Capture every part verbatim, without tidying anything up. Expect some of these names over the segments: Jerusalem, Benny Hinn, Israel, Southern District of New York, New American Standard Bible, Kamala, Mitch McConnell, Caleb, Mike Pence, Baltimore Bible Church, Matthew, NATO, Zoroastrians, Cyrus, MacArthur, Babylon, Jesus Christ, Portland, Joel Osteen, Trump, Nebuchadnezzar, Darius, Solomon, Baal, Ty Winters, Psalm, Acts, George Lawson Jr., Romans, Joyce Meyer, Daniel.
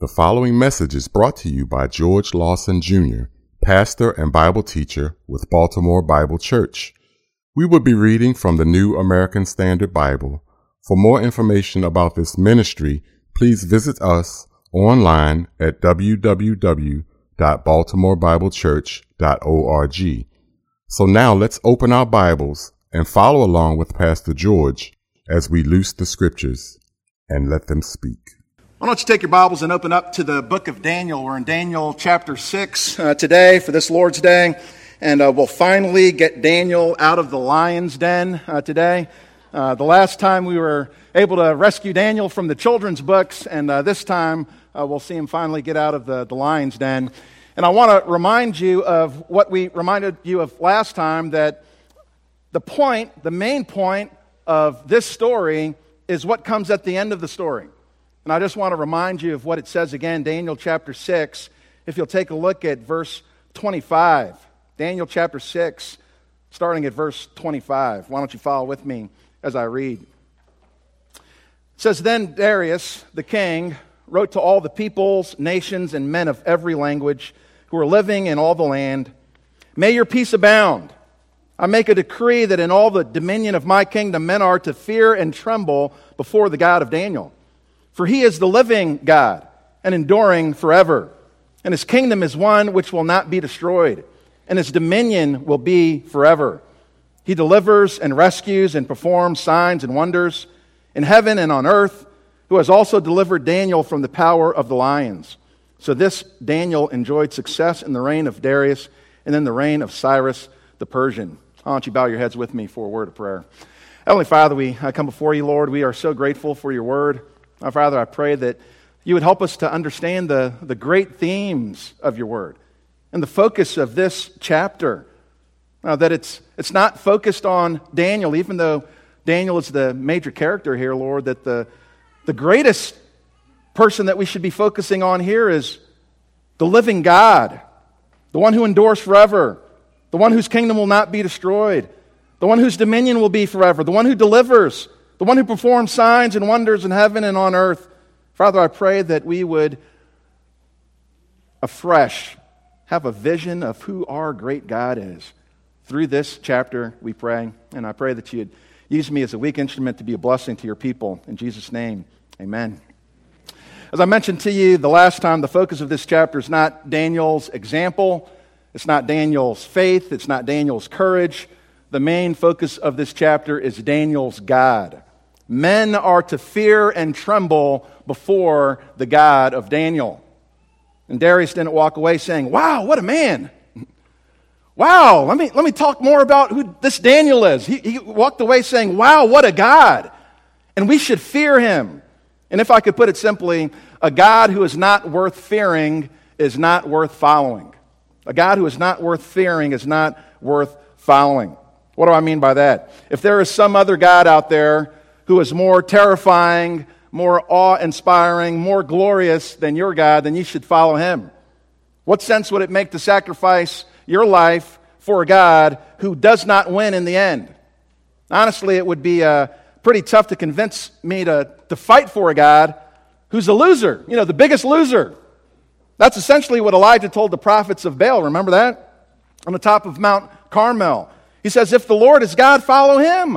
The following message is brought to you by George Lawson Junior, pastor and Bible teacher with Baltimore Bible Church. We will be reading from the New American Standard Bible. For more information about this ministry, please visit us online at w w w dot baltimore bible church dot org. So now let's open our Bibles and follow along with Pastor George as we loose the scriptures and let them speak. Why don't you take your Bibles and open up to the book of Daniel. We're in Daniel chapter six uh, today for this Lord's Day, and uh, we'll finally get Daniel out of the lion's den uh, today. Uh, the last time we were able to rescue Daniel from the children's books, and uh, this time uh, we'll see him finally get out of the, the lion's den. And I want to remind you of what we reminded you of last time, that the point, the main point of this story is what comes at the end of the story. And I just want to remind you of what it says again, Daniel chapter six. If you'll take a look at verse twenty-five, Daniel chapter six, starting at verse twenty-five. Why don't you follow with me as I read? It says, "Then Darius, the king, wrote to all the peoples, nations, and men of every language who are living in all the land, 'May your peace abound. I make a decree that in all the dominion of my kingdom men are to fear and tremble before the God of Daniel. For he is the living God and enduring forever. And his kingdom is one which will not be destroyed. And his dominion will be forever. He delivers and rescues and performs signs and wonders in heaven and on earth, who has also delivered Daniel from the power of the lions.' So this Daniel enjoyed success in the reign of Darius and in the reign of Cyrus the Persian." Why don't you bow your heads with me for a word of prayer. Heavenly Father, we come before you, Lord. We are so grateful for your word. Now, Father, I pray that you would help us to understand the, the great themes of your word and the focus of this chapter. Now, that it's it's not focused on Daniel, even though Daniel is the major character here, Lord, that the, the greatest person that we should be focusing on here is the living God, the one who endures forever, the one whose kingdom will not be destroyed, the one whose dominion will be forever, the one who delivers, the one who performs signs and wonders in heaven and on earth. Father, I pray that we would afresh have a vision of who our great God is. Through this chapter, we pray, and I pray that you'd use me as a weak instrument to be a blessing to your people. In Jesus' name, amen. As I mentioned to you the last time, the focus of this chapter is not Daniel's example, it's not Daniel's faith, it's not Daniel's courage. The main focus of this chapter is Daniel's God. Men are to fear and tremble before the God of Daniel. And Darius didn't walk away saying, "Wow, what a man. Wow, let me let me talk more about who this Daniel is." He, he walked away saying, "Wow, what a God. And we should fear him." And if I could put it simply, a God who is not worth fearing is not worth following. A God who is not worth fearing is not worth following. What do I mean by that? If there is some other God out there who is more terrifying, more awe-inspiring, more glorious than your God, then you should follow him. What sense would it make to sacrifice your life for a God who does not win in the end? Honestly, it would be uh, pretty tough to convince me to, to fight for a God who's a loser, you know, the biggest loser. That's essentially what Elijah told the prophets of Baal, remember that? On the top of Mount Carmel. He says, if the Lord is God, follow him.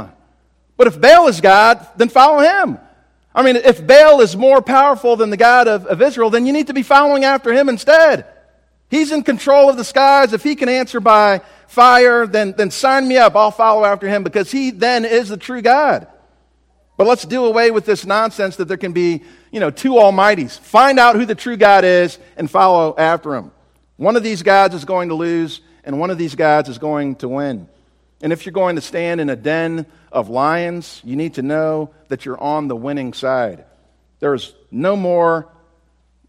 But if Baal is God, then follow him. I mean, if Baal is more powerful than the God of, of Israel, then you need to be following after him instead. He's in control of the skies. If he can answer by fire, then, then sign me up. I'll follow after him because he then is the true God. But let's do away with this nonsense that there can be, you know, two almighties. Find out who the true God is and follow after him. One of these gods is going to lose and one of these gods is going to win. And if you're going to stand in a den of lions, you need to know that you're on the winning side. There is no more,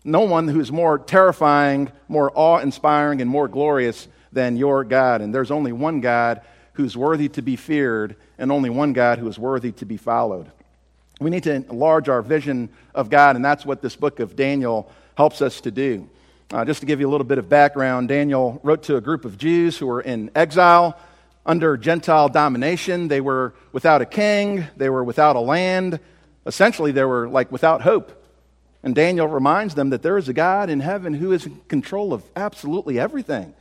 no one who is more terrifying, more awe-inspiring, and more glorious than your God. And there's only one God who's worthy to be feared, and only one God who is worthy to be followed. We need to enlarge our vision of God, and that's what this book of Daniel helps us to do. Uh, just to give you a little bit of background, Daniel wrote to a group of Jews who were in exile, under Gentile domination. They were without a king. They were without a land. Essentially, they were like without hope. And Daniel reminds them that there is a God in heaven who is in control of absolutely everything.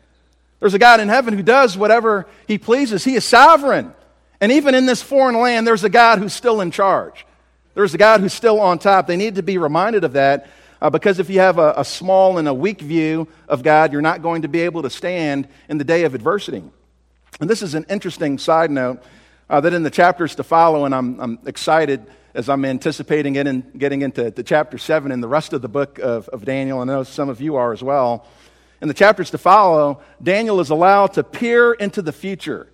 There's a God in heaven who does whatever he pleases. He is sovereign. And even in this foreign land, there's a God who's still in charge. There's a God who's still on top. They need to be reminded of that uh, because if you have a, a small and a weak view of God, you're not going to be able to stand in the day of adversity. And this is an interesting side note uh, that in the chapters to follow, and I'm, I'm excited as I'm anticipating it and getting into to chapter seven and the rest of the book of, of Daniel, and I know some of you are as well. In the chapters to follow, Daniel is allowed to peer into the future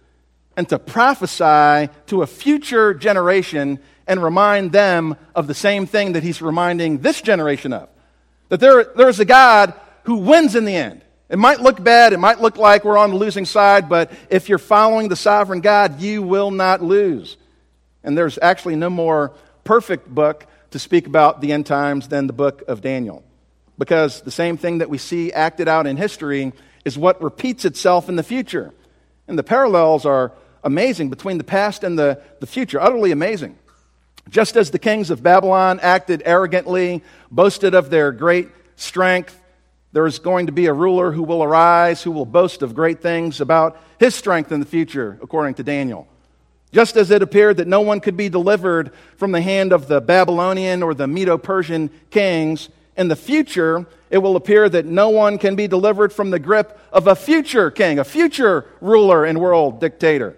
and to prophesy to a future generation and remind them of the same thing that he's reminding this generation of. That there, there is a God who wins in the end. It might look bad, it might look like we're on the losing side, but if you're following the sovereign God, you will not lose. And there's actually no more perfect book to speak about the end times than the book of Daniel. Because the same thing that we see acted out in history is what repeats itself in the future. And the parallels are amazing between the past and the, the future, utterly amazing. Just as the kings of Babylon acted arrogantly, boasted of their great strength, there is going to be a ruler who will arise, who will boast of great things about his strength in the future, according to Daniel. Just as it appeared that no one could be delivered from the hand of the Babylonian or the Medo-Persian kings, in the future, it will appear that no one can be delivered from the grip of a future king, a future ruler and world dictator.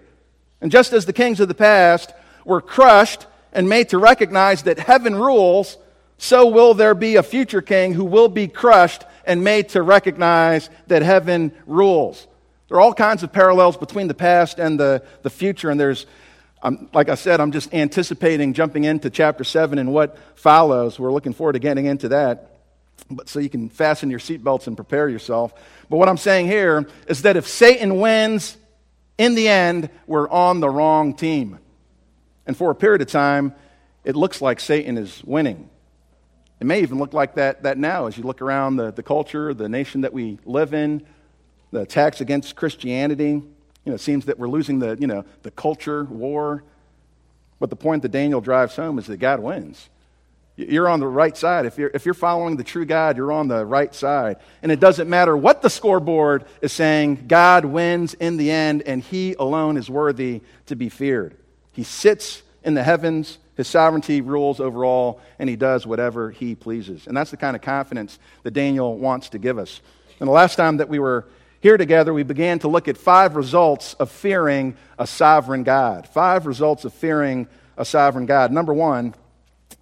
And just as the kings of the past were crushed and made to recognize that heaven rules, so will there be a future king who will be crushed and made to recognize that heaven rules. There are all kinds of parallels between the past and the, the future, and there's I'm, like I said, I'm just anticipating jumping into chapter seven and what follows. We're looking forward to getting into that. But so you can fasten your seatbelts and prepare yourself. But what I'm saying here is that if Satan wins, in the end, we're on the wrong team. And for a period of time, it looks like Satan is winning. It may even look like that, that now as you look around the, the culture, the nation that we live in, the attacks against Christianity. You know, it seems that we're losing the, you know, the culture war. But the point that Daniel drives home is that God wins. You're on the right side. If you're, if you're following the true God, you're on the right side. And it doesn't matter what the scoreboard is saying, God wins in the end, and he alone is worthy to be feared. He sits in the heavens, his sovereignty rules over all, and he does whatever he pleases. And that's the kind of confidence that Daniel wants to give us. And the last time that we were here together, we began to look at five results of fearing a sovereign God. Five results of fearing a sovereign God. Number one,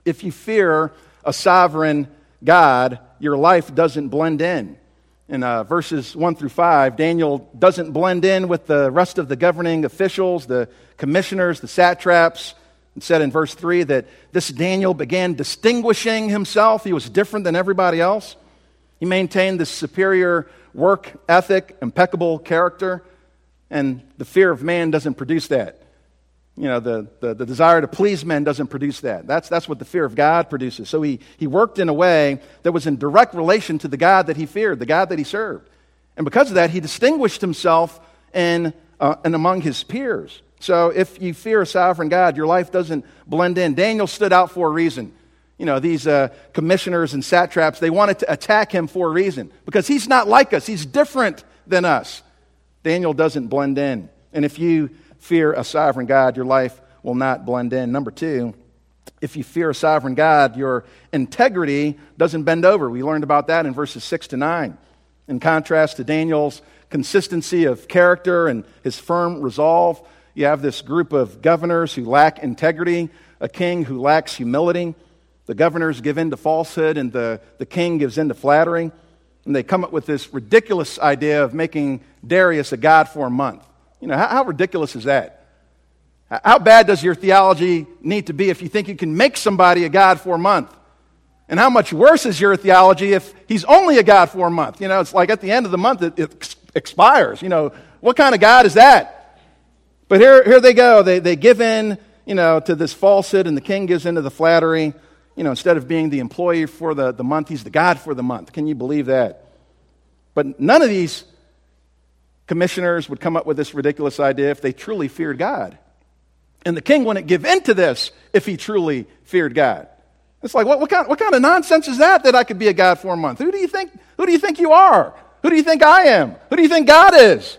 if you fear a sovereign God, your life doesn't blend in. In uh, verses one through five, Daniel doesn't blend in with the rest of the governing officials, the commissioners, the satraps. It said in verse three that this Daniel began distinguishing himself. He was different than everybody else. He maintained this superior work ethic, impeccable character, and the fear of man doesn't produce that. You know, the, the, the desire to please men doesn't produce that. That's, that's what the fear of God produces. So he, he worked in a way that was in direct relation to the God that he feared, the God that he served. And because of that, he distinguished himself in, uh, and among his peers. So if you fear a sovereign God, your life doesn't blend in. Daniel stood out for a reason. You know, these uh, commissioners and satraps, they wanted to attack him for a reason. Because he's not like us. He's different than us. Daniel doesn't blend in. And if you fear a sovereign God, your life will not blend in. Number two, if you fear a sovereign God, your integrity doesn't bend over. We learned about that in verses six to nine. In contrast to Daniel's consistency of character and his firm resolve, you have this group of governors who lack integrity, a king who lacks humility. The governors give in to falsehood, and the, the king gives in to flattery. And they come up with this ridiculous idea of making Darius a god for a month. You know, how, how ridiculous is that? How bad does your theology need to be if you think you can make somebody a god for a month? And how much worse is your theology if he's only a god for a month? You know, it's like at the end of the month, it, it ex- expires. You know, what kind of God is that? But here, here they go. They, they give in, you know, to this falsehood, and the king gives in to the flattery. You know, instead of being the employee for the, the month, he's the God for the month. Can you believe that? But none of these commissioners would come up with this ridiculous idea if they truly feared God. And the king wouldn't give in to this if he truly feared God. It's like, what, what kind what kind of nonsense is that that I could be a God for a month? Who do you think who do you think you are? Who do you think I am? Who do you think God is?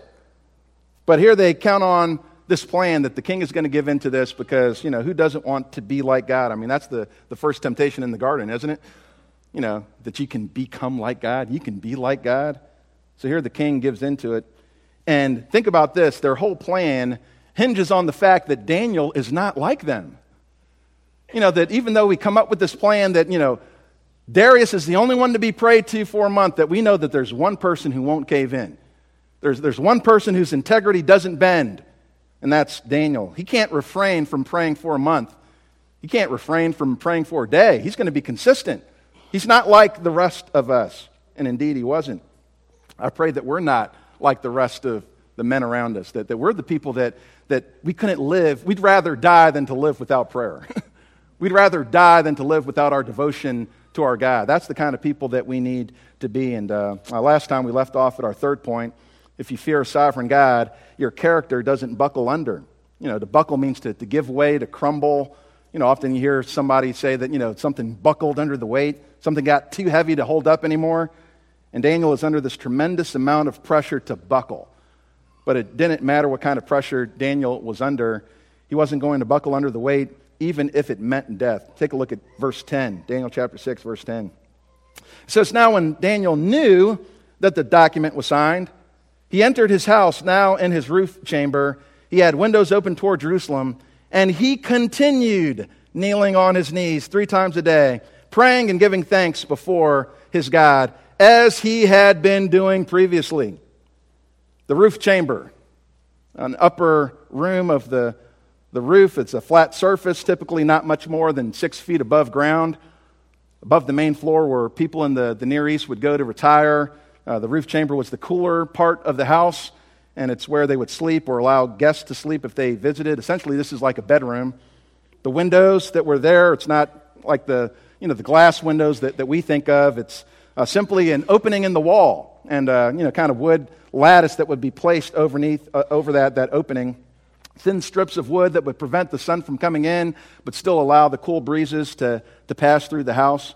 But here they count on this plan that the king is going to give in to this because, you know, who doesn't want to be like God? I mean, that's the, the first temptation in the garden, isn't it? You know, that you can become like God. You can be like God. So here the king gives into it. And think about this. Their whole plan hinges on the fact that Daniel is not like them. You know, that even though we come up with this plan that, you know, Darius is the only one to be prayed to for a month, that we know that there's one person who won't cave in. There's, there's one person whose integrity doesn't bend. And that's Daniel. He can't refrain from praying for a month. He can't refrain from praying for a day. He's going to be consistent. He's not like the rest of us. And indeed, he wasn't. I pray that we're not like the rest of the men around us, that, that we're the people that, that we couldn't live. We'd rather die than to live without prayer. We'd rather die than to live without our devotion to our God. That's the kind of people that we need to be. And uh, last time we left off at our third point. If you fear a sovereign God, your character doesn't buckle under. You know, to buckle means to, to give way, to crumble. You know, often you hear somebody say that, you know, something buckled under the weight. Something got too heavy to hold up anymore. And Daniel is under this tremendous amount of pressure to buckle. But it didn't matter what kind of pressure Daniel was under. He wasn't going to buckle under the weight, even if it meant death. Take a look at verse ten, Daniel chapter six, verse ten. It says, "Now when Daniel knew that the document was signed, he entered his house, now in his roof chamber. He had windows open toward Jerusalem, and he continued kneeling on his knees three times a day, praying and giving thanks before his God, as he had been doing previously." The roof chamber, an upper room of the, the roof. It's a flat surface, typically not much more than six feet above ground, above the main floor where people in the, the Near East would go to retire. Uh, the roof chamber was the cooler part of the house, and it's where they would sleep or allow guests to sleep if they visited. Essentially, this is like a bedroom. The windows that were there, it's not like the, you know, the glass windows that, that we think of. It's uh, simply an opening in the wall and, uh, you know, kind of wood lattice that would be placed overneath, uh, over that, that opening. Thin strips of wood that would prevent the sun from coming in but still allow the cool breezes to, to pass through the house.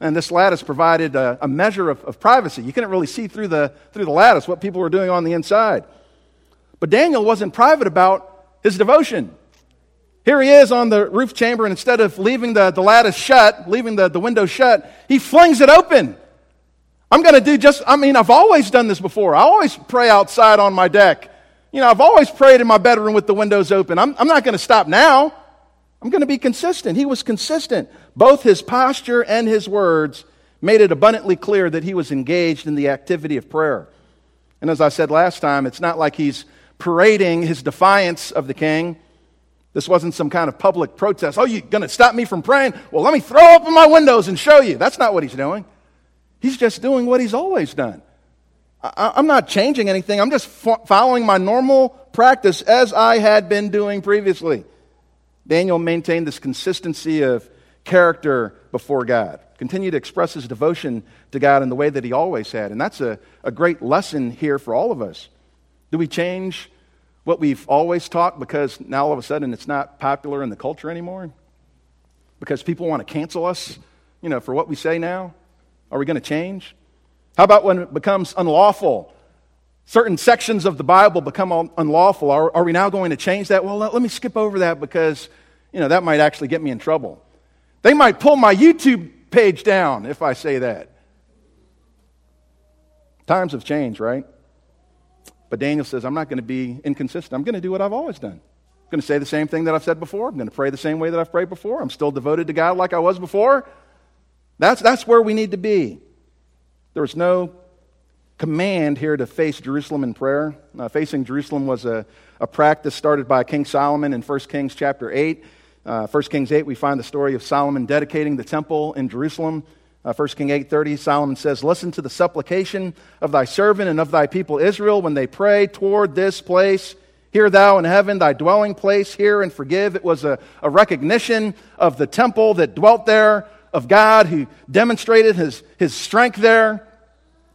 And this lattice provided a, a measure of, of privacy. You couldn't really see through the through the lattice what people were doing on the inside. But Daniel wasn't private about his devotion. Here he is on the roof chamber, and instead of leaving the, the lattice shut, leaving the, the window shut, he flings it open. I'm going to do just, I mean, I've always done this before. I always pray outside on my deck. You know, I've always prayed in my bedroom with the windows open. I'm, I'm not going to stop now. I'm going to be consistent. He was consistent. Both his posture and his words made it abundantly clear that he was engaged in the activity of prayer. And as I said last time, it's not like he's parading his defiance of the king. This wasn't some kind of public protest. Oh, you're going to stop me from praying? Well, let me throw open my windows and show you. That's not what he's doing. He's just doing what he's always done. I- I'm not changing anything. I'm just fo- following my normal practice as I had been doing previously. Daniel maintained this consistency of character before God, continued to express his devotion to God in the way that he always had. And that's a, a great lesson here for all of us. Do we change what we've always taught because now all of a sudden it's not popular in the culture anymore? Because people want to cancel us, you know, for what we say now? Are we going to change? How about when it becomes unlawful? Certain sections of the Bible become unlawful. Are, are we now going to change that? Well, let, let me skip over that because, you know, that might actually get me in trouble. They might pull my YouTube page down if I say that. Times have changed, right? But Daniel says, I'm not going to be inconsistent. I'm going to do what I've always done. I'm going to say the same thing that I've said before. I'm going to pray the same way that I've prayed before. I'm still devoted to God like I was before. That's, that's where we need to be. There was no command here to face Jerusalem in prayer. Uh, facing Jerusalem was a, a practice started by King Solomon in First Kings chapter eight. Uh, First Kings eight, we find the story of Solomon dedicating the temple in Jerusalem. Uh, First Kings eight thirty, Solomon says, "Listen to the supplication of thy servant and of thy people Israel when they pray toward this place. Hear thou in heaven thy dwelling place, hear and forgive." It was a, a recognition of the temple that dwelt there, of God who demonstrated his, his strength there.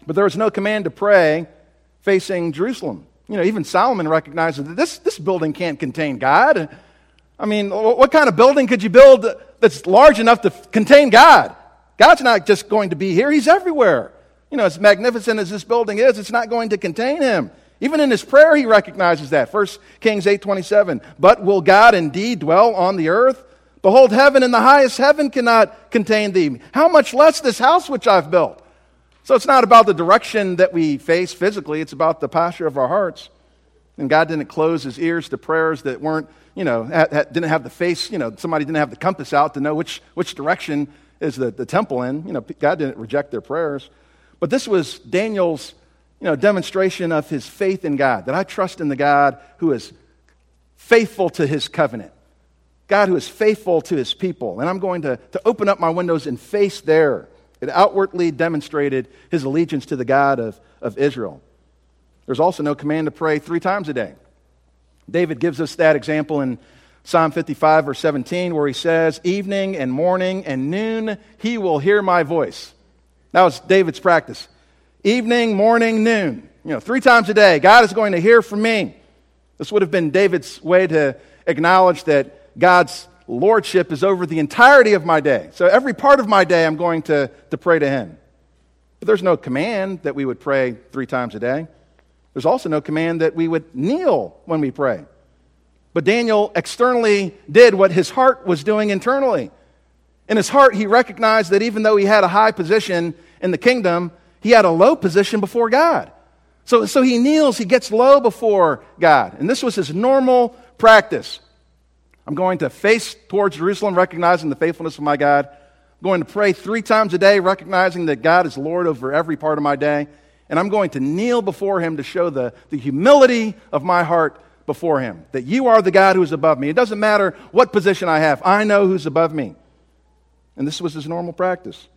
But there was no command to pray facing Jerusalem. You know, even Solomon recognizes that this, this building can't contain God. I mean, what kind of building could you build that's large enough to contain God. God's not just going to be here. He's everywhere. You know, as magnificent as this building is, it's not going to contain him. Even in his prayer, he recognizes that. First Kings eight twenty-seven, but will God indeed dwell on the earth? Behold, heaven and the highest heaven cannot contain thee. How much less this house which I've built? So it's not about the direction that we face physically. It's about the posture of our hearts. And God didn't close his ears to prayers that weren't, you know, didn't have the face, you know, somebody didn't have the compass out to know which, which direction is the, the temple in. You know, God didn't reject their prayers. But this was Daniel's, you know, demonstration of his faith in God, that I trust in the God who is faithful to his covenant, God who is faithful to his people, and I'm going to, to open up my windows and face there. It outwardly demonstrated his allegiance to the God of, of Israel. There's also no command to pray three times a day. David gives us that example in Psalm fifty-five, verse seventeen, where he says, evening and morning and noon, he will hear my voice. That was David's practice. Evening, morning, noon. You know, three times a day, God is going to hear from me. This would have been David's way to acknowledge that God's lordship is over the entirety of my day. So every part of my day, I'm going to, to pray to him. But there's no command that we would pray three times a day. There's also no command that we would kneel when we pray. But Daniel externally did what his heart was doing internally. In his heart, he recognized that even though he had a high position in the kingdom, he had a low position before God. So, so he kneels, he gets low before God. And this was his normal practice. I'm going to face towards Jerusalem, recognizing the faithfulness of my God. I'm going to pray three times a day, recognizing that God is Lord over every part of my day. And I'm going to kneel before him to show the, the humility of my heart before him, that you are the God who is above me. It doesn't matter what position I have. I know who's above me. And this was his normal practice.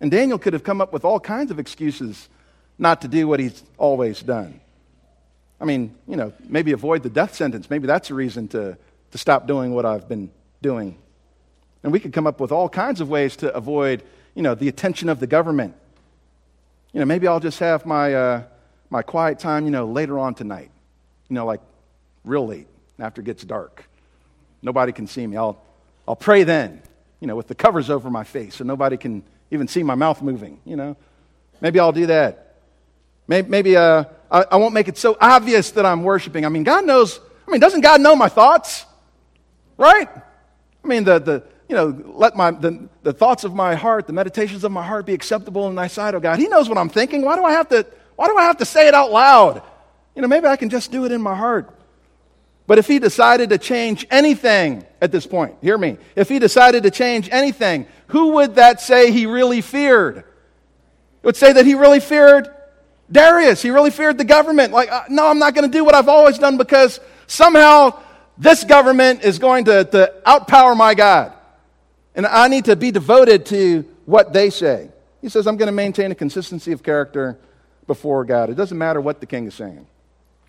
And Daniel could have come up with all kinds of excuses not to do what he's always done. I mean, you know, maybe avoid the death sentence. Maybe that's a reason to, to stop doing what I've been doing. And we could come up with all kinds of ways to avoid, you know, the attention of the government. You know, maybe I'll just have my uh, my quiet time, you know, later on tonight. You know, like real late after it gets dark. Nobody can see me. I'll I'll pray then, you know, with the covers over my face so nobody can even see my mouth moving, you know. Maybe I'll do that. Maybe, maybe uh, I, I won't make it so obvious that I'm worshiping. I mean, God knows. I mean, doesn't God know my thoughts? Right? I mean, the the... You know, let my the, the thoughts of my heart, the meditations of my heart be acceptable in thy sight, O God. He knows what I'm thinking. Why do I have to, why do I have to say it out loud? You know, maybe I can just do it in my heart. But if he decided to change anything at this point, hear me, if he decided to change anything, who would that say he really feared? It would say that he really feared Darius. He really feared the government. Like, no, I'm not going to do what I've always done because somehow this government is going to, to outpower my God. And I need to be devoted to what they say. He says, I'm going to maintain a consistency of character before God. It doesn't matter what the king is saying.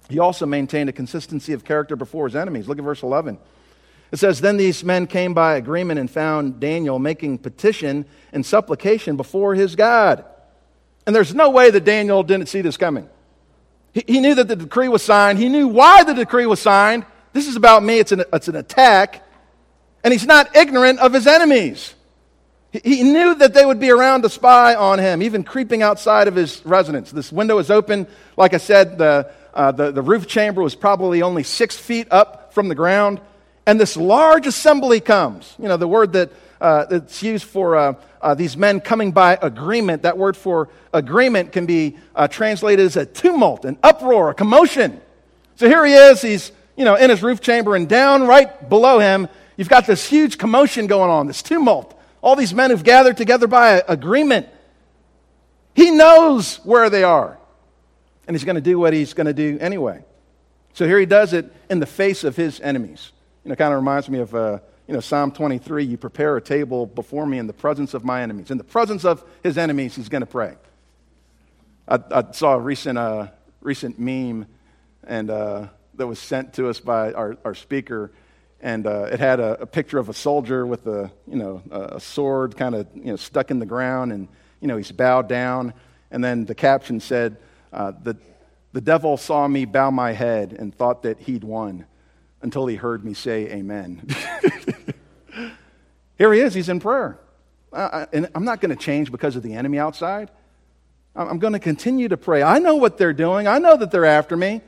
He also maintained a consistency of character before his enemies. Look at verse eleven. It says, then these men came by agreement and found Daniel making petition and supplication before his God. And there's no way that Daniel didn't see this coming. He, he knew that the decree was signed. He knew why the decree was signed. This is about me. It's an, it's an attack. And he's not ignorant of his enemies. He knew that they would be around to spy on him, even creeping outside of his residence. This window is open. Like I said, the, uh, the, the roof chamber was probably only six feet up from the ground. And this large assembly comes. You know, the word that, uh, that's used for uh, uh, these men coming by agreement, that word for agreement can be uh, translated as a tumult, an uproar, a commotion. So here he is. He's, you know, in his roof chamber, and down right below him, you've got this huge commotion going on, this tumult. All these men who've gathered together by agreement. He knows where they are. And he's going to do what he's going to do anyway. So here he does it in the face of his enemies. You know, it kind of reminds me of uh, you know, Psalm twenty-three, you prepare a table before me in the presence of my enemies. In the presence of his enemies, he's going to pray. I, I saw a recent, uh, recent meme and uh, that was sent to us by our, our speaker. And uh, it had a, a picture of a soldier with a, you know, a sword kind of, you know, stuck in the ground, and, you know, he's bowed down. And then the caption said, uh, the, the devil saw me bow my head and thought that he'd won until he heard me say amen. Here he is. He's in prayer. Uh, and I'm not going to change because of the enemy outside. I'm going to continue to pray. I know what they're doing. I know that they're after me.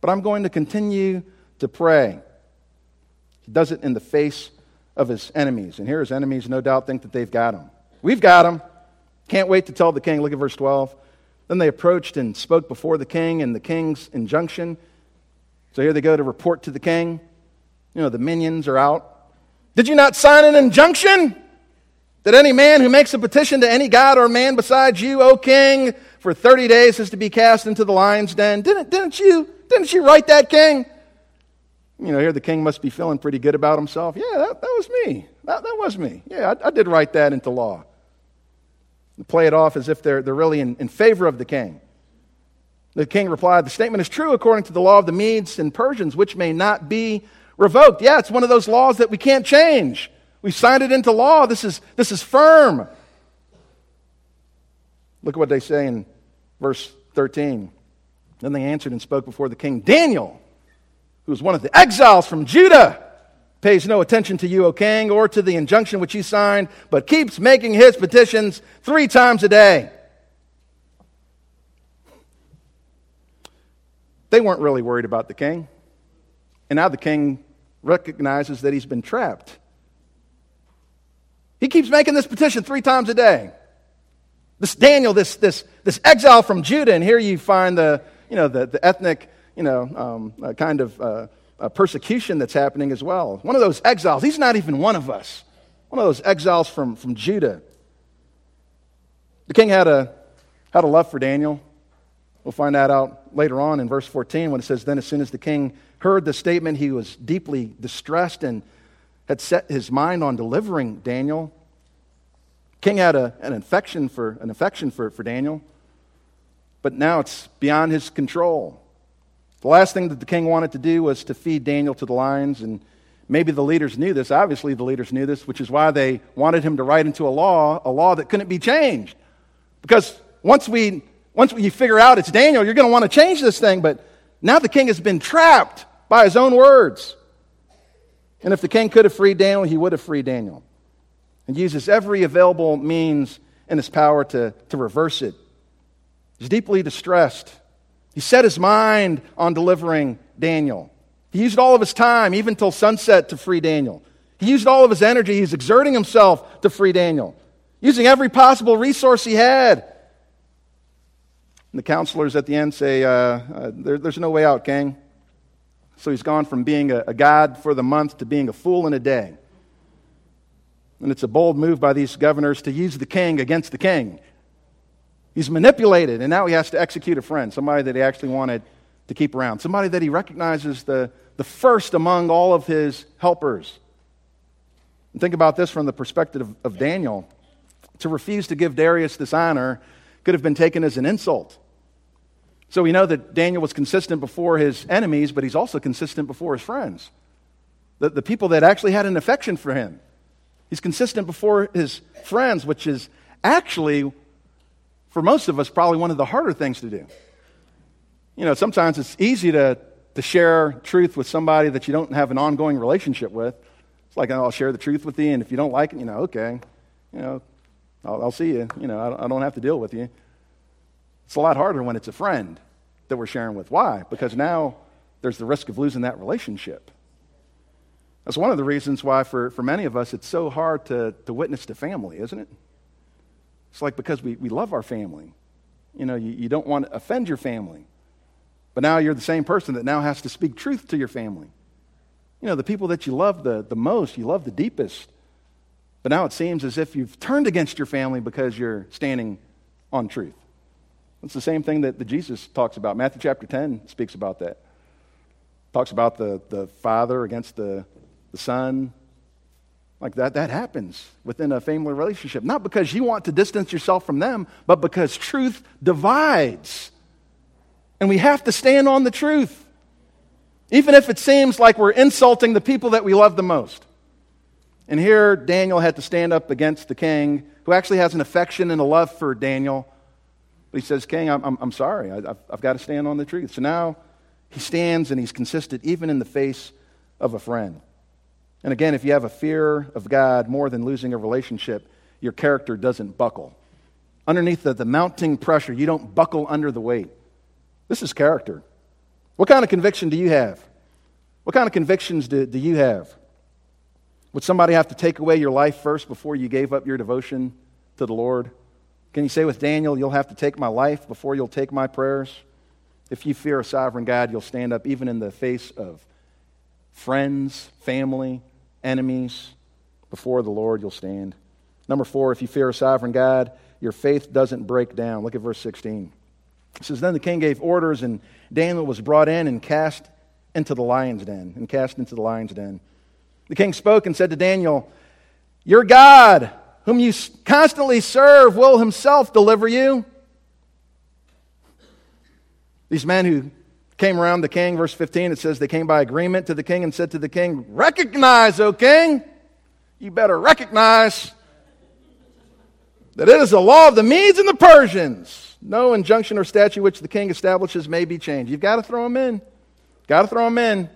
But I'm going to continue to pray. He does it in the face of his enemies. And here his enemies no doubt think that they've got him. We've got him. Can't wait to tell the king. Look at verse twelve. Then they approached and spoke before the king and the king's injunction. So here they go to report to the king. You know, the minions are out. Did you not sign an injunction? That any man who makes a petition to any god or man besides you, O king, for thirty days is to be cast into the lion's den. Didn't, didn't you didn't you write that, king? You know, here the king must be feeling pretty good about himself. Yeah, that, that was me. That, that was me. Yeah, I, I did write that into law. They play it off as if they're, they're really in, in favor of the king. The king replied, the statement is true according to the law of the Medes and Persians, which may not be revoked. Yeah, it's one of those laws that we can't change. We signed it into law. This is, this is firm. Look at what they say in verse thirteen. Then they answered and spoke before the king. Daniel, who was one of the exiles from Judah, pays no attention to you, O king, or to the injunction which you signed, but keeps making his petitions three times a day. They weren't really worried about the king. And now the king recognizes that he's been trapped. He keeps making this petition three times a day. This Daniel, this this this exile from Judah, and here you find the you know the, the ethnic you know um, uh, kind of uh, uh, persecution that's happening as well. One of those exiles. He's not even one of us. One of those exiles from from Judah. The king had a had a love for Daniel. We'll find that out later on in verse fourteen when it says, "Then as soon as the king heard the statement, he was deeply distressed and had set his mind on delivering Daniel." King had a, an affection for an affection for, for Daniel, but now it's beyond his control. The last thing that the king wanted to do was to feed Daniel to the lions, and maybe the leaders knew this. Obviously, the leaders knew this, which is why they wanted him to write into a law, a law that couldn't be changed. Because once we once you figure out it's Daniel, you're going to want to change this thing. But now the king has been trapped by his own words. And if the king could have freed Daniel, he would have freed Daniel. And uses every available means in his power to, to reverse it. He's deeply distressed. He set his mind on delivering Daniel. He used all of his time, even till sunset, to free Daniel. He used all of his energy. He's exerting himself to free Daniel, using every possible resource he had. And the counselors at the end say, uh, uh, there, there's no way out, king. So he's gone from being a, a god for the month to being a fool in a day. And it's a bold move by these governors to use the king against the king. He's manipulated, and now he has to execute a friend, somebody that he actually wanted to keep around, somebody that he recognizes the, the first among all of his helpers. And think about this from the perspective of, of Daniel. To refuse to give Darius this honor could have been taken as an insult. So we know that Daniel was consistent before his enemies, but he's also consistent before his friends. The, the people that actually had an affection for him. He's consistent before his friends, which is actually, for most of us, probably one of the harder things to do. You know, sometimes it's easy to, to share truth with somebody that you don't have an ongoing relationship with. It's like, oh, I'll share the truth with you, and if you don't like it, you know, okay. You know, I'll, I'll see you. You know, I, I don't have to deal with you. It's a lot harder when it's a friend that we're sharing with. Why? Because now there's the risk of losing that relationship. That's one of the reasons why for, for many of us it's so hard to, to witness to family, isn't it? It's like because we, we love our family. You know, you, you don't want to offend your family. But now you're the same person that now has to speak truth to your family. You know, the people that you love the, the most, you love the deepest. But now it seems as if you've turned against your family because you're standing on truth. It's the same thing that, that Jesus talks about. Matthew chapter ten speaks about that. Talks about the, the father against the, the son. Like that, that happens within a family relationship. Not because you want to distance yourself from them, but because truth divides. And we have to stand on the truth. Even if it seems like we're insulting the people that we love the most. And here Daniel had to stand up against the king, who actually has an affection and a love for Daniel. But he says, king, I'm, I'm, I'm sorry. I, I've, I've got to stand on the truth. So now he stands and he's consistent even in the face of a friend. And again, if you have a fear of God more than losing a relationship, your character doesn't buckle. Underneath the, the mounting pressure, you don't buckle under the weight. This is character. What kind of conviction do you have? What kind of convictions do, do you have? Would somebody have to take away your life first before you gave up your devotion to the Lord? Can you say with Daniel, you'll have to take my life before you'll take my prayers? If you fear a sovereign God, you'll stand up even in the face of friends, family, enemies. Before the Lord, you'll stand. Number four, if you fear a sovereign God, your faith doesn't break down. Look at verse sixteen. It says, then the king gave orders, and Daniel was brought in and cast into the lion's den, and cast into the lion's den. The king spoke and said to Daniel, your God, whom you constantly serve, will himself deliver you. These men who came around the king, verse fifteen, it says they came by agreement to the king and said to the king, recognize, O king, you better recognize that it is the law of the Medes and the Persians. No injunction or statute which the king establishes may be changed. You've got to throw them in. Got to throw them in.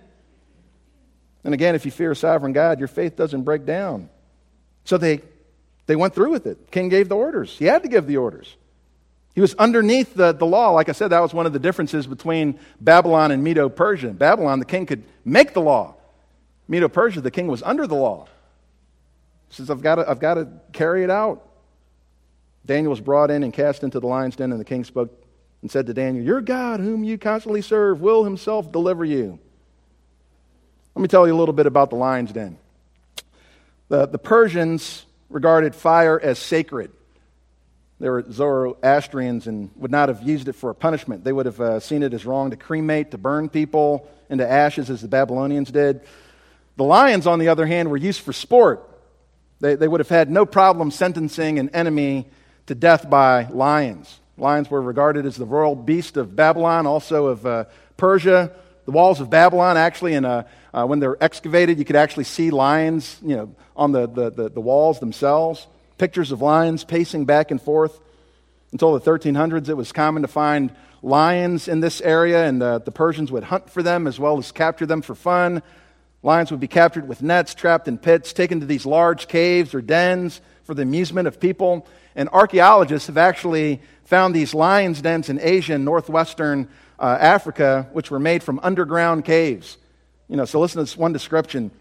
And again, if you fear a sovereign God, your faith doesn't break down. So they, they went through with it. The king gave the orders. He had to give the orders. He was underneath the, the law. Like I said, that was one of the differences between Babylon and Medo-Persia. In Babylon, the king could make the law. Medo-Persia, the king was under the law. He says, I've got to, I've got to carry it out. Daniel was brought in and cast into the lion's den, and the king spoke and said to Daniel, your God, whom you constantly serve, will himself deliver you. Let me tell you a little bit about the lion's den. The, the Persians regarded fire as sacred. They were Zoroastrians and would not have used it for a punishment. They would have uh, seen it as wrong to cremate, to burn people into ashes as the Babylonians did. The lions, on the other hand, were used for sport. They, they would have had no problem sentencing an enemy to death by lions. Lions were regarded as the royal beast of Babylon, also of uh, Persia. The walls of Babylon, actually, and uh, uh, when they're excavated, you could actually see lions, you know, on the, the, the, the walls themselves. Pictures of lions pacing back and forth. Until the thirteen hundreds, it was common to find lions in this area, and uh, the Persians would hunt for them as well as capture them for fun. Lions would be captured with nets, trapped in pits, taken to these large caves or dens for the amusement of people. And archaeologists have actually found these lions' dens in Asia and northwestern uh, Africa, which were made from underground caves. You know, so listen to this one description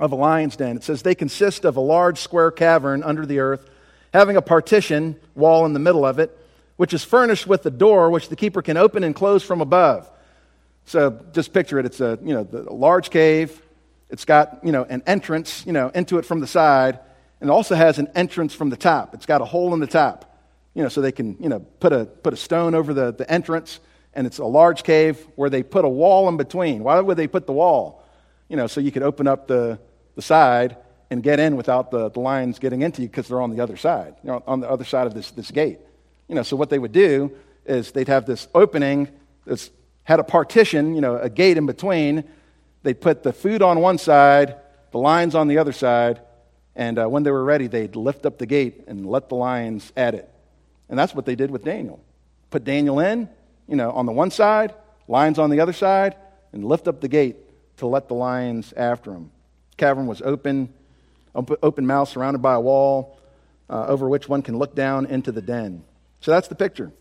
of a lion's den. It says, they consist of a large square cavern under the earth, having a partition wall in the middle of it, which is furnished with a door which the keeper can open and close from above. So just picture it. It's a, you know, a large cave. It's got, you know, an entrance, you know, into it from the side, and it also has an entrance from the top. It's got a hole in the top, you know, so they can, you know, put a put a stone over the, the entrance, and it's a large cave where they put a wall in between. Why would they put the wall? You know, so you could open up the, the side and get in without the, the lions getting into you because they're on the other side, you know, on the other side of this, this gate. You know, so what they would do is they'd have this opening that's had a partition, you know, a gate in between. They'd put the food on one side, the lions on the other side, and uh, when they were ready, they'd lift up the gate and let the lions at it. And that's what they did with Daniel. Put Daniel in, you know, on the one side, lions on the other side, and lift up the gate to let the lions after him. Cavern was open, open mouth surrounded by a wall uh, over which one can look down into the den. So that's the picture.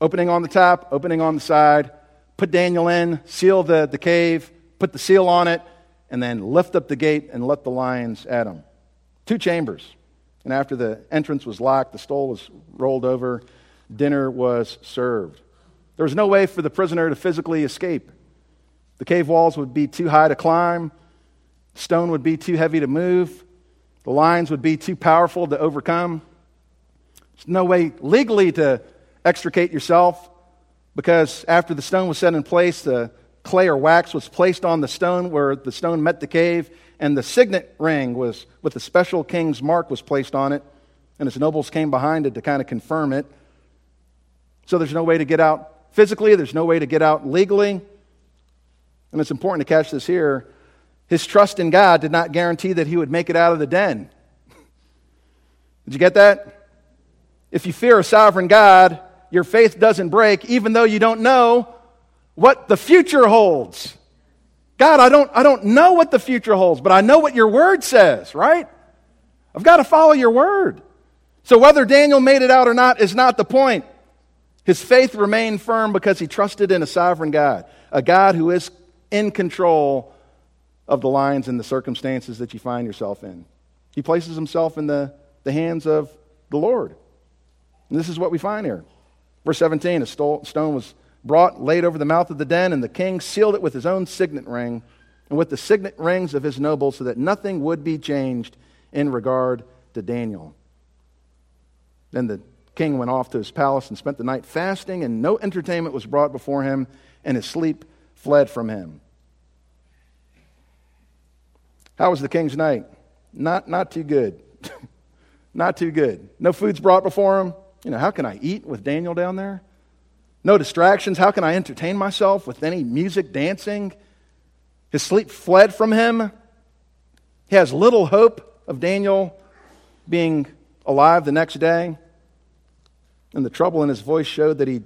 Opening on the top, opening on the side, put Daniel in, seal the, the cave, put the seal on it, and then lift up the gate and let the lions at him. Two chambers. And after the entrance was locked, the stole was rolled over, dinner was served. There was no way for the prisoner to physically escape. The cave walls would be too high to climb. Stone would be too heavy to move. The lions would be too powerful to overcome. There's no way legally to extricate yourself, because after the stone was set in place, the clay or wax was placed on the stone where the stone met the cave, and the signet ring was with the special king's mark was placed on it, and his nobles came behind it to kind of confirm it. So there's no way to get out physically. There's no way to get out legally. And it's important to catch this here. His trust in God did not guarantee that he would make it out of the den. Did you get that? If you fear a sovereign God, your faith doesn't break, even though you don't know what the future holds. God, I don't, I don't know what the future holds, but I know what your word says, right? I've got to follow your word. So whether Daniel made it out or not is not the point. His faith remained firm because he trusted in a sovereign God, a God who is in control of the lines and the circumstances that you find yourself in. He places himself in the, the hands of the Lord. And this is what we find here. Verse seventeen, a stone was brought, laid over the mouth of the den, and the king sealed it with his own signet ring and with the signet rings of his nobles, so that nothing would be changed in regard to Daniel. Then the king went off to his palace and spent the night fasting, and no entertainment was brought before him, and his sleep fled from him. How was the king's night? Not, not too good. Not too good. No food's brought before him. You know, how can I eat with Daniel down there? No distractions. How can I entertain myself with any music, dancing? His sleep fled from him. He has little hope of Daniel being alive the next day. And the trouble in his voice showed that he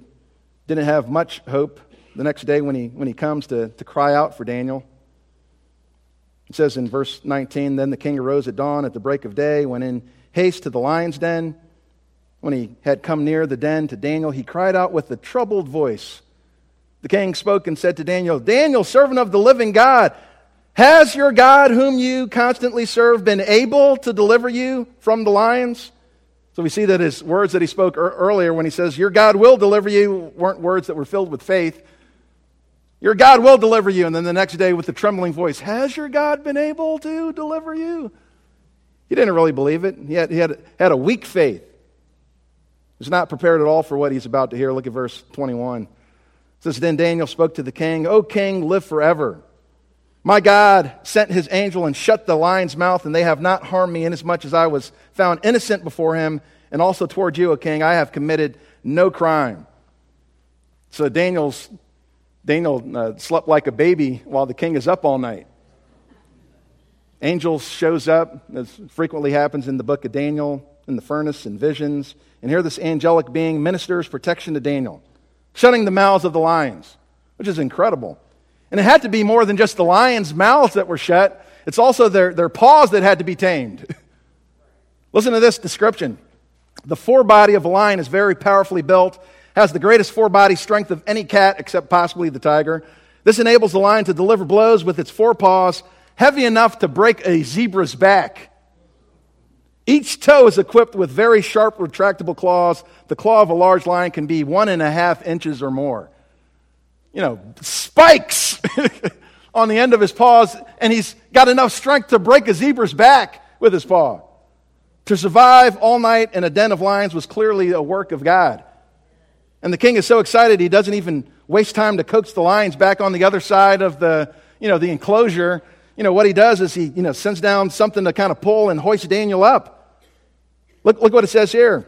didn't have much hope the next day when he when he comes to, to cry out for Daniel. It says in verse nineteen, then the king arose at dawn at the break of day, went in haste to the lion's den. When he had come near the den to Daniel, he cried out with a troubled voice. The king spoke and said to Daniel, Daniel, servant of the living God, has your God whom you constantly serve been able to deliver you from the lions? So we see that his words that he spoke earlier when he says, your God will deliver you, weren't words that were filled with faith. Your God will deliver you. And then the next day with the trembling voice, has your God been able to deliver you? He didn't really believe it. He had, he had, had a weak faith. He was not prepared at all for what he's about to hear. Look at verse twenty-one. It says, then Daniel spoke to the king, O king, live forever. My God sent his angel and shut the lion's mouth, and they have not harmed me, inasmuch as I was found innocent before him, and also toward you, O king, I have committed no crime. So Daniel's Daniel uh, slept like a baby while the king is up all night. Angel shows up, as frequently happens in the book of Daniel, in the furnace and visions. And here this angelic being ministers protection to Daniel, shutting the mouths of the lions, which is incredible. And it had to be more than just the lions' mouths that were shut. It's also their, their paws that had to be tamed. Listen to this description. The forebody of a lion is very powerfully built, has the greatest forebody strength of any cat except possibly the tiger. This enables the lion to deliver blows with its forepaws heavy enough to break a zebra's back. Each toe is equipped with very sharp retractable claws. The claw of a large lion can be one and a half inches or more. You know, spikes on the end of his paws, and he's got enough strength to break a zebra's back with his paw. To survive all night in a den of lions was clearly a work of God. And the king is so excited he doesn't even waste time to coax the lions back on the other side of the, you know, the enclosure. You know, what he does is he, you know, sends down something to kind of pull and hoist Daniel up. Look, look what it says here.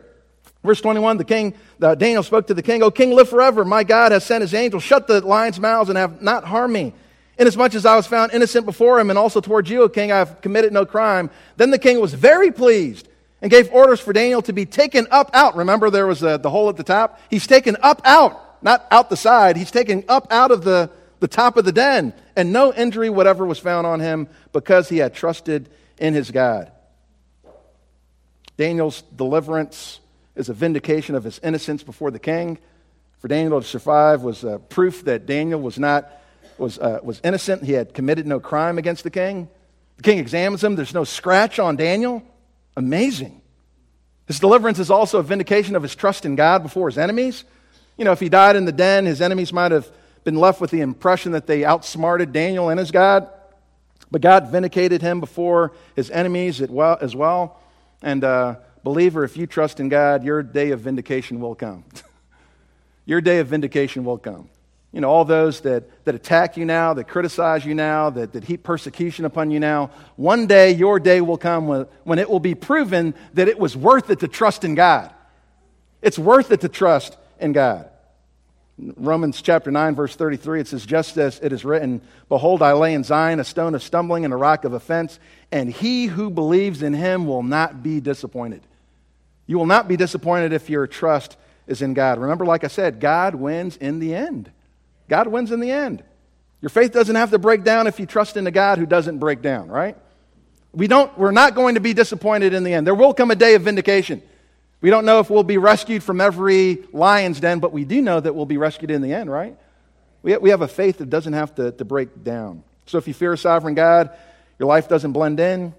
Verse twenty-one, the king, uh, Daniel spoke to the king, O king, live forever. My God has sent his angel, shut the lions' mouths and have not harmed me. Inasmuch as I was found innocent before him and also toward you, O king, I have committed no crime. Then the king was very pleased and gave orders for Daniel to be taken up out. Remember, there was a, the hole at the top? He's taken up out, not out the side. He's taken up out of the, the top of the den. And no injury whatever was found on him because he had trusted in his God. Daniel's deliverance is a vindication of his innocence before the king. For Daniel to survive was uh, proof that Daniel was not was uh, was innocent. He had committed no crime against the king. The king examines him. There's no scratch on Daniel. Amazing. His deliverance is also a vindication of his trust in God before his enemies. You know, if he died in the den, his enemies might have been left with the impression that they outsmarted Daniel and his God. But God vindicated him before his enemies as well. And uh, believer, if you trust in God, your day of vindication will come. Your day of vindication will come. You know, all those that, that attack you now, that criticize you now, that, that heap persecution upon you now, one day your day will come when, when it will be proven that it was worth it to trust in God. It's worth it to trust in God. Romans chapter nine, verse thirty-three, it says, just as it is written, behold, I lay in Zion a stone of stumbling and a rock of offense, and he who believes in him will not be disappointed. You will not be disappointed if your trust is in God. Remember, like I said, God wins in the end. God wins in the end. Your faith doesn't have to break down if you trust in a God who doesn't break down, right? We don't, we're not going to be disappointed in the end. There will come a day of vindication. We don't know if we'll be rescued from every lion's den, but we do know that we'll be rescued in the end, right? We we have a faith that doesn't have to, to break down. So if you fear a sovereign God, your life doesn't blend in,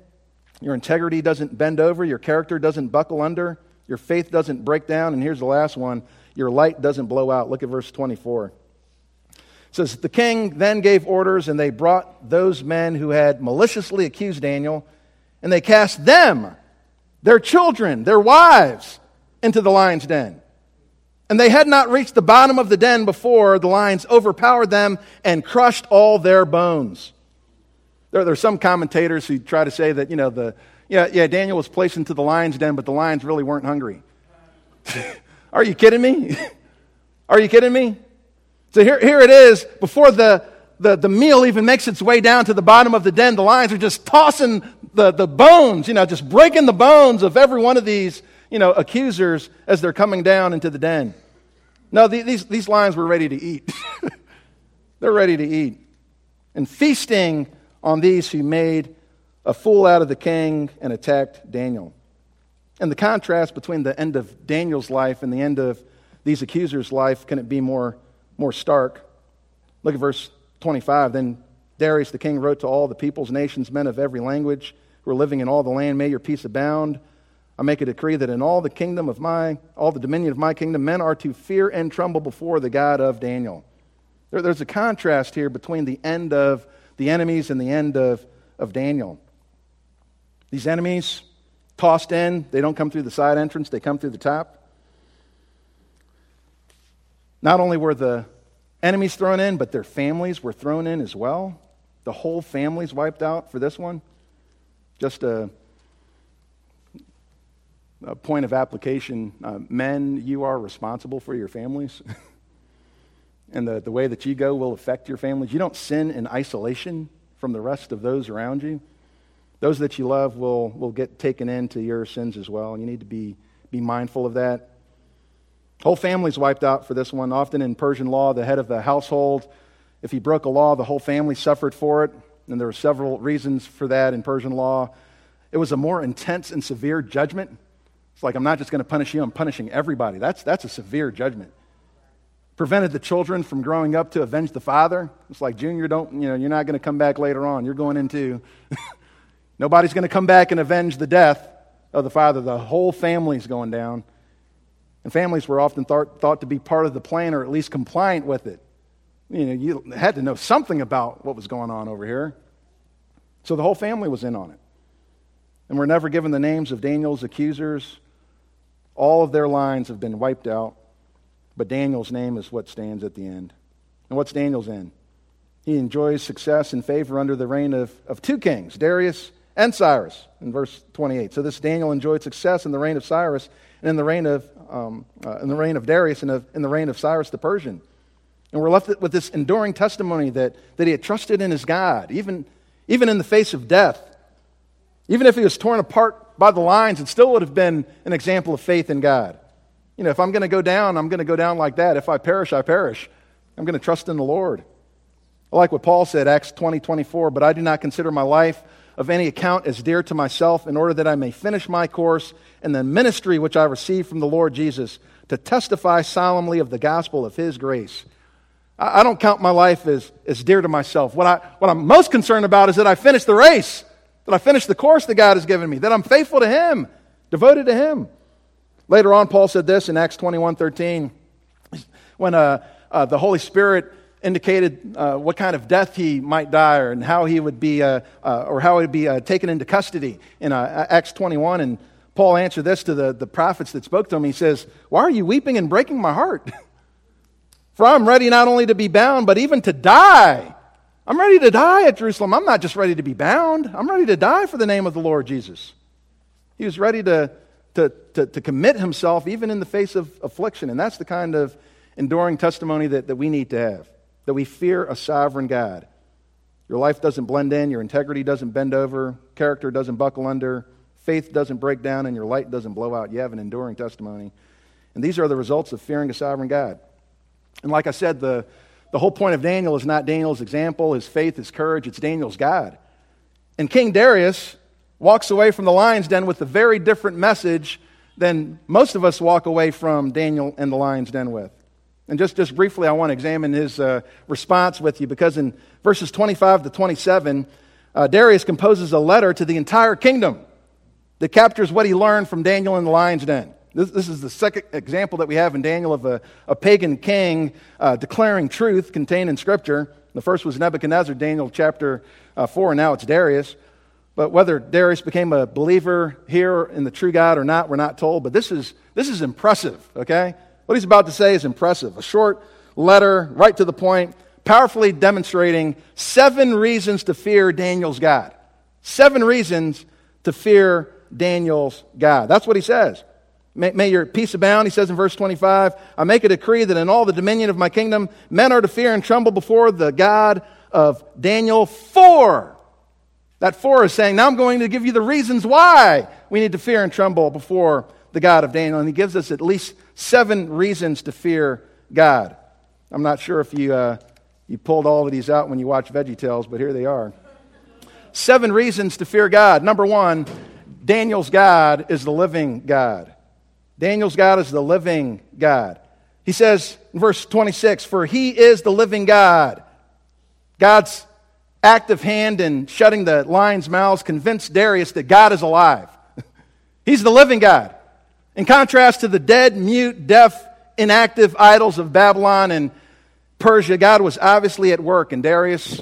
your integrity doesn't bend over, your character doesn't buckle under, your faith doesn't break down, and here's the last one, your light doesn't blow out. Look at verse twenty-four. It says, the king then gave orders, and they brought those men who had maliciously accused Daniel, and they cast them, their children, their wives, into the lion's den. And they had not reached the bottom of the den before the lions overpowered them and crushed all their bones. There, there are some commentators who try to say that, you know, the yeah, yeah, Daniel was placed into the lion's den, but the lions really weren't hungry. Are you kidding me? Are you kidding me? So here, here it is, before the, the, the meal even makes its way down to the bottom of the den, the lions are just tossing the, the bones, you know, just breaking the bones of every one of these, you know, accusers as they're coming down into the den. No, the, these, these lions were ready to eat. They're ready to eat. And feasting on these who made a fool out of the king and attacked Daniel. And the contrast between the end of Daniel's life and the end of these accusers' life, can it be more, more stark? Look at verse twenty-five. Then Darius the king wrote to all the peoples, nations, men of every language who are living in all the land, may your peace abound. I make a decree that in all the kingdom of my, all the dominion of my kingdom, men are to fear and tremble before the God of Daniel. There, there's a contrast here between the end of the enemies and the end of, of Daniel. These enemies tossed in, they don't come through the side entrance, they come through the top. Not only were the enemies thrown in, but their families were thrown in as well. The whole family's wiped out for this one. Just a, a point of application. Uh, men, you are responsible for your families. And the, the way that you go will affect your families. You don't sin in isolation from the rest of those around you. Those that you love will, will get taken into your sins as well, and you need to be, be mindful of that. Whole family's wiped out for this one. Often in Persian law, the head of the household, if he broke a law, the whole family suffered for it, and there were several reasons for that in Persian law. It was a more intense and severe judgment. It's like, I'm not just going to punish you, I'm punishing everybody. That's, that's a severe judgment. Prevented the children from growing up to avenge the father. It's like, Junior, don't, you know, you're not going to come back later on. You're going into... Nobody's going to come back and avenge the death of the father. The whole family's going down. And families were often thought, thought to be part of the plan, or at least compliant with it. You know, you had to know something about what was going on over here. So the whole family was in on it. And we're never given the names of Daniel's accusers. All of their lines have been wiped out. But Daniel's name is what stands at the end. And what's Daniel's end? He enjoys success and favor under the reign of, of two kings, Darius and Cyrus, in verse twenty-eight. So this Daniel enjoyed success in the reign of Cyrus, and in the reign of um, uh, in the reign of Darius, and of, in the reign of Cyrus the Persian. And we're left with this enduring testimony that, that he had trusted in his God, even, even in the face of death. Even if he was torn apart by the lions, it still would have been an example of faith in God. You know, if I'm going to go down, I'm going to go down like that. If I perish, I perish. I'm going to trust in the Lord. I like what Paul said, Acts twenty twenty-four. But I do not consider my life of any account as dear to myself, in order that I may finish my course in the ministry which I received from the Lord Jesus, to testify solemnly of the gospel of his grace. I, I don't count my life as, as dear to myself. What, I, what I'm most concerned about is that I finish the race, that I finish the course that God has given me, that I'm faithful to him, devoted to him. Later on, Paul said this in Acts twenty-one thirteen, when uh, uh, the Holy Spirit indicated uh, what kind of death he might die, or and how he would be, uh, uh, or how he would be uh, taken into custody in uh, Acts twenty-one. And Paul answered this to the, the prophets that spoke to him. He says, "Why are you weeping and breaking my heart? For I'm ready not only to be bound, but even to die. I'm ready to die at Jerusalem. I'm not just ready to be bound. I'm ready to die for the name of the Lord Jesus." He was ready to to, to, to commit himself even in the face of affliction. And that's the kind of enduring testimony that, that we need to have. That we fear a sovereign God. Your life doesn't blend in, your integrity doesn't bend over, character doesn't buckle under, faith doesn't break down, and your light doesn't blow out. You have an enduring testimony. And these are the results of fearing a sovereign God. And like I said, the, The whole point of Daniel is not Daniel's example, his faith, his courage. It's Daniel's God. And King Darius walks away from the lion's den with a very different message than most of us walk away from Daniel and the lion's den with. And just, just briefly, I want to examine his uh, response with you, because in verses twenty-five to twenty-seven, uh, Darius composes a letter to the entire kingdom that captures what he learned from Daniel in the lion's den. This, this is the second example that we have in Daniel of a, a pagan king uh, declaring truth contained in Scripture. The first was Nebuchadnezzar, Daniel chapter uh, four, and now it's Darius. But whether Darius became a believer here in the true God or not, we're not told. But this is this is impressive, okay? What he's about to say is impressive. A short letter, right to the point, powerfully demonstrating seven reasons to fear Daniel's God. Seven reasons to fear Daniel's God. That's what he says. May, may your peace abound, he says in verse twenty-five. I make a decree that in all the dominion of my kingdom, men are to fear and tremble before the God of Daniel for. That four is saying, now I'm going to give you the reasons why we need to fear and tremble before the God of Daniel. And he gives us at least seven reasons to fear God. I'm not sure if you uh, you pulled all of these out when you watched VeggieTales, but here they are. Seven reasons to fear God. Number one, Daniel's God is the living God. Daniel's God is the living God. He says in verse twenty-six, for he is the living God. God's active hand in shutting the lion's mouths convinced Darius that God is alive. He's the living God. In contrast to the dead, mute, deaf, inactive idols of Babylon and Persia, God was obviously at work, and Darius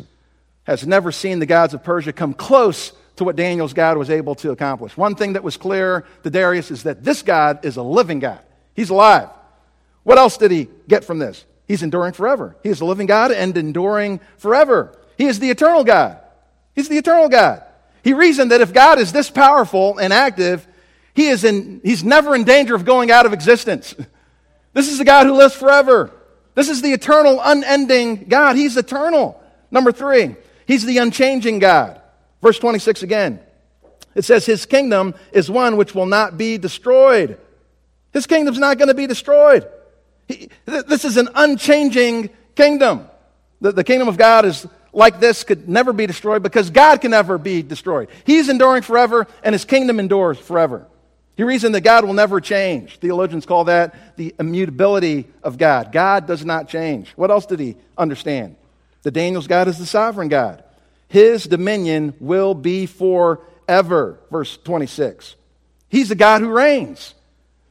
has never seen the gods of Persia come close to what Daniel's God was able to accomplish. One thing that was clear to Darius is that this God is a living God. He's alive. What else did he get from this? He's enduring forever. He is the living God and enduring forever. He is the eternal God. He's the eternal God. He reasoned that if God is this powerful and active, he is in, he's never in danger of going out of existence. This is the God who lives forever. This is the eternal, unending God. He's eternal. Number three, he's the unchanging God. Verse twenty-six again. It says his kingdom is one which will not be destroyed. His kingdom's not going to be destroyed. He, th- this is an unchanging kingdom. The, the kingdom of God is like this could never be destroyed because God can never be destroyed. He's enduring forever, and his kingdom endures forever. He reasoned that God will never change. Theologians call that the immutability of God. God does not change. What else did he understand? That Daniel's God is the sovereign God. His dominion will be forever, verse twenty-six. He's the God who reigns.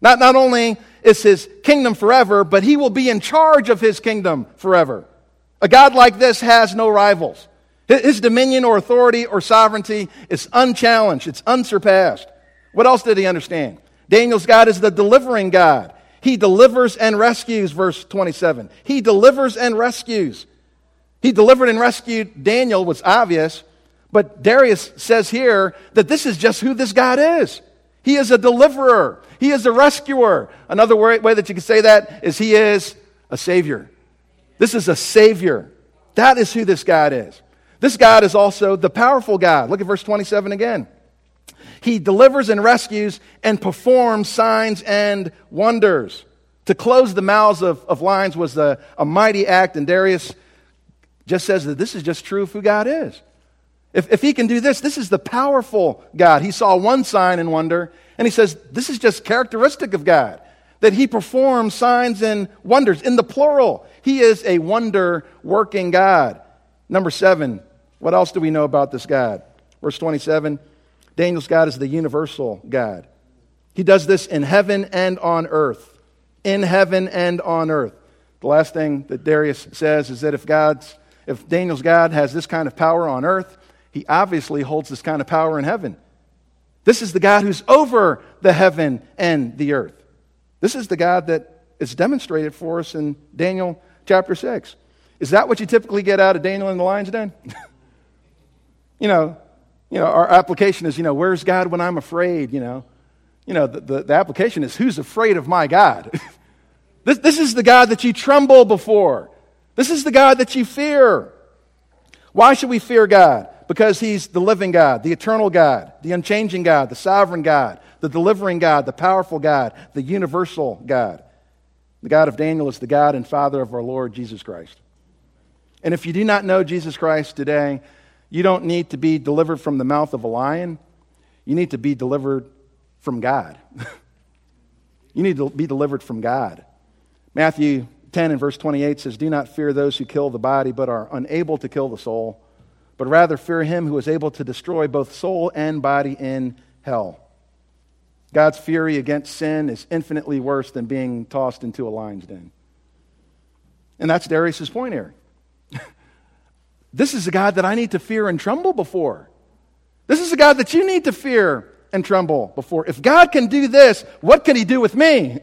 Not, not only is his kingdom forever, but he will be in charge of his kingdom forever. A God like this has no rivals. His dominion or authority or sovereignty is unchallenged. It's unsurpassed. What else did he understand? Daniel's God is the delivering God. He delivers and rescues, verse twenty-seven. He delivers and rescues. He delivered and rescued Daniel was obvious, but Darius says here that this is just who this God is. He is a deliverer. He is a rescuer. Another way that you could say that is he is a savior. This is a savior. That is who this God is. This God is also the powerful God. Look at verse twenty-seven again. He delivers and rescues and performs signs and wonders. To close the mouths of, of lions was a, a mighty act, and Darius just says that this is just true of who God is. If, if he can do this, this is the powerful God. He saw one sign and wonder, and he says this is just characteristic of God, that he performs signs and wonders in the plural. He is a wonder-working God. Number seven, what else do we know about this God? Verse twenty-seven, Daniel's God is the universal God. He does this in heaven and on earth. In heaven and on earth. The last thing that Darius says is that if God's, if Daniel's God has this kind of power on earth, he obviously holds this kind of power in heaven. This is the God who's over the heaven and the earth. This is the God that is demonstrated for us in Daniel chapter six. Is that what you typically get out of Daniel in the lion's den? you know, you know, our application is, you know, where's God when I'm afraid, you know? You know, the, the, the application is who's afraid of my God? this, this is the God that you tremble before. This is the God that you fear. Why should we fear God? Because he's the living God, the eternal God, the unchanging God, the sovereign God, the delivering God, the powerful God, the universal God. The God of Daniel is the God and Father of our Lord Jesus Christ. And if you do not know Jesus Christ today, you don't need to be delivered from the mouth of a lion. You need to be delivered from God. You need to be delivered from God. Matthew ten and verse twenty-eight says, "Do not fear those who kill the body but are unable to kill the soul, but rather fear him who is able to destroy both soul and body in hell." God's fury against sin is infinitely worse than being tossed into a lion's den. And that's Darius' point here. This is a God that I need to fear and tremble before. This is a God that you need to fear and tremble before. If God can do this, what can he do with me?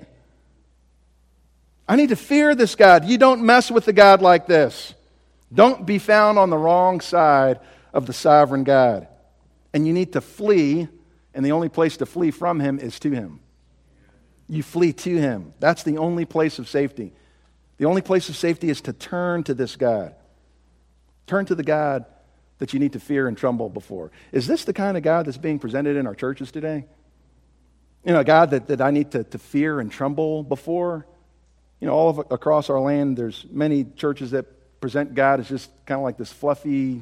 I need to fear this God. You don't mess with a God like this. Don't be found on the wrong side of the sovereign God. And you need to flee, and the only place to flee from him is to him. You flee to him. That's the only place of safety. The only place of safety is to turn to this God. Turn to the God that you need to fear and tremble before. Is this the kind of God that's being presented in our churches today? You know, a God that, that I need to, to fear and tremble before? You know, all of, across our land, there's many churches that present God as just kind of like this fluffy,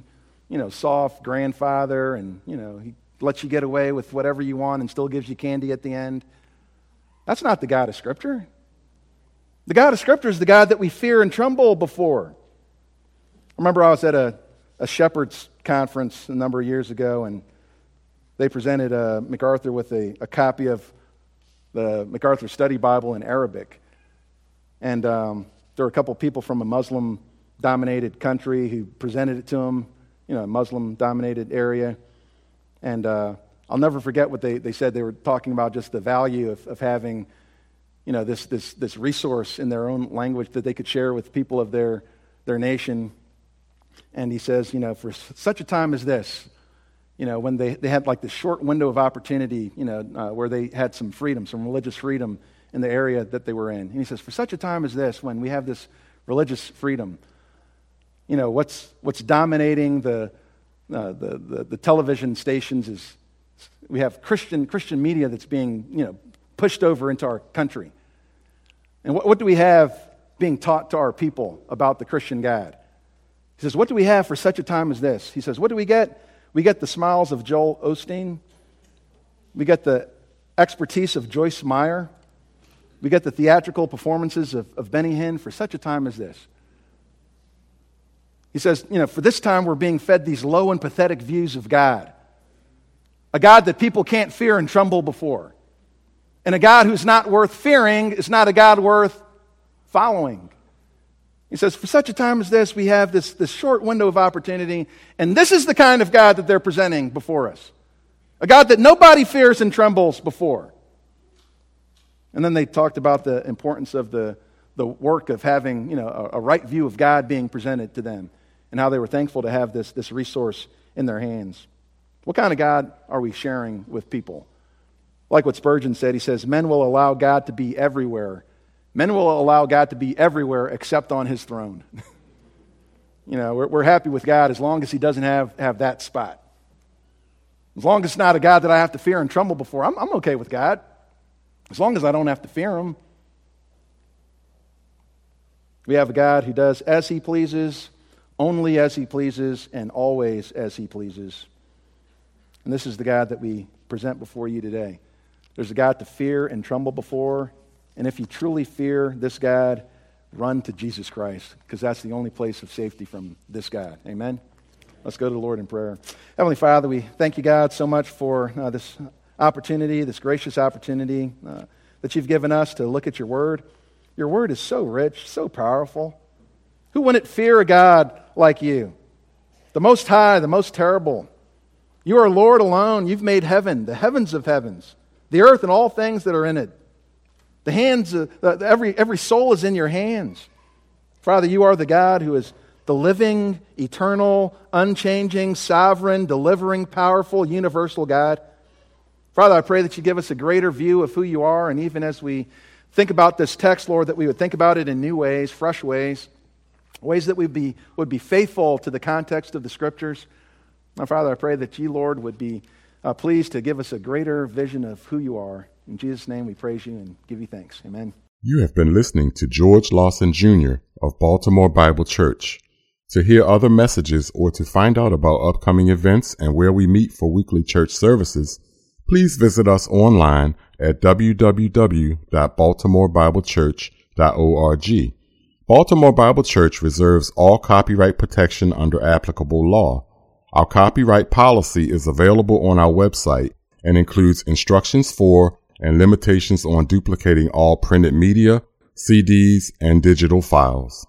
you know, soft grandfather, and, you know, he lets you get away with whatever you want and still gives you candy at the end. That's not the God of Scripture. The God of Scripture is the God that we fear and tremble before. I remember I was at a, a shepherd's conference a number of years ago, and they presented uh, MacArthur with a, a copy of the MacArthur Study Bible in Arabic. And um, there were a couple people from a Muslim-dominated country who presented it to him, you know, a Muslim-dominated area. And uh, I'll never forget what they, they said. They were talking about just the value of, of having, you know, this, this, this resource in their own language that they could share with people of their, their nation. And he says, you know, for such a time as this, you know, when they, they had like this short window of opportunity, you know, uh, where they had some freedom, some religious freedom in the area that they were in. And he says, for such a time as this, when we have this religious freedom, you know, what's what's dominating the uh, the, the the television stations is we have Christian Christian media that's being, you know, pushed over into our country. And what, what do we have being taught to our people about the Christian God? He says, what do we have for such a time as this? He says, what do we get? We get the smiles of Joel Osteen. We get the expertise of Joyce Meyer. We get the theatrical performances of, of Benny Hinn for such a time as this. He says, you know, for this time we're being fed these low and pathetic views of God. A God that people can't fear and tremble before. And a God who's not worth fearing is not a God worth following. He says, for such a time as this, we have this, this short window of opportunity, and this is the kind of God that they're presenting before us. A God that nobody fears and trembles before. And then they talked about the importance of the, the work of having, you know, a, a right view of God being presented to them, and how they were thankful to have this, this resource in their hands. What kind of God are we sharing with people? Like what Spurgeon said, he says, men will allow God to be everywhere. Men will allow God to be everywhere except on his throne. You know, we're, we're happy with God as long as he doesn't have, have that spot. As long as it's not a God that I have to fear and tremble before, I'm, I'm okay with God. As long as I don't have to fear him. We have a God who does as he pleases, only as he pleases, and always as he pleases. And this is the God that we present before you today. There's a God to fear and tremble before. And if you truly fear this God, run to Jesus Christ, because that's the only place of safety from this God. Amen? Let's go to the Lord in prayer. Heavenly Father, we thank you, God, so much for uh, this opportunity, this gracious opportunity uh, that you've given us to look at your word. Your word is so rich, so powerful. Who wouldn't fear a God like you? The Most High, the Most Terrible. You are Lord alone. You've made heaven, the heavens of heavens, the earth and all things that are in it. The hands, of, uh, every, every soul is in your hands. Father, you are the God who is the living, eternal, unchanging, sovereign, delivering, powerful, universal God. Father, I pray that you give us a greater view of who you are, and even as we think about this text, Lord, that we would think about it in new ways, fresh ways, ways that we'd be, would be faithful to the context of the Scriptures. Now, Father, I pray that you, Lord, would be uh, pleased to give us a greater vision of who you are. In Jesus' name we praise you and give you thanks. Amen. You have been listening to George Lawson Junior of Baltimore Bible Church. To hear other messages or to find out about upcoming events and where we meet for weekly church services, please visit us online at w w w dot baltimore bible church dot org. Baltimore Bible Church reserves all copyright protection under applicable law. Our copyright policy is available on our website and includes instructions for and limitations on duplicating all printed media, C Ds, and digital files.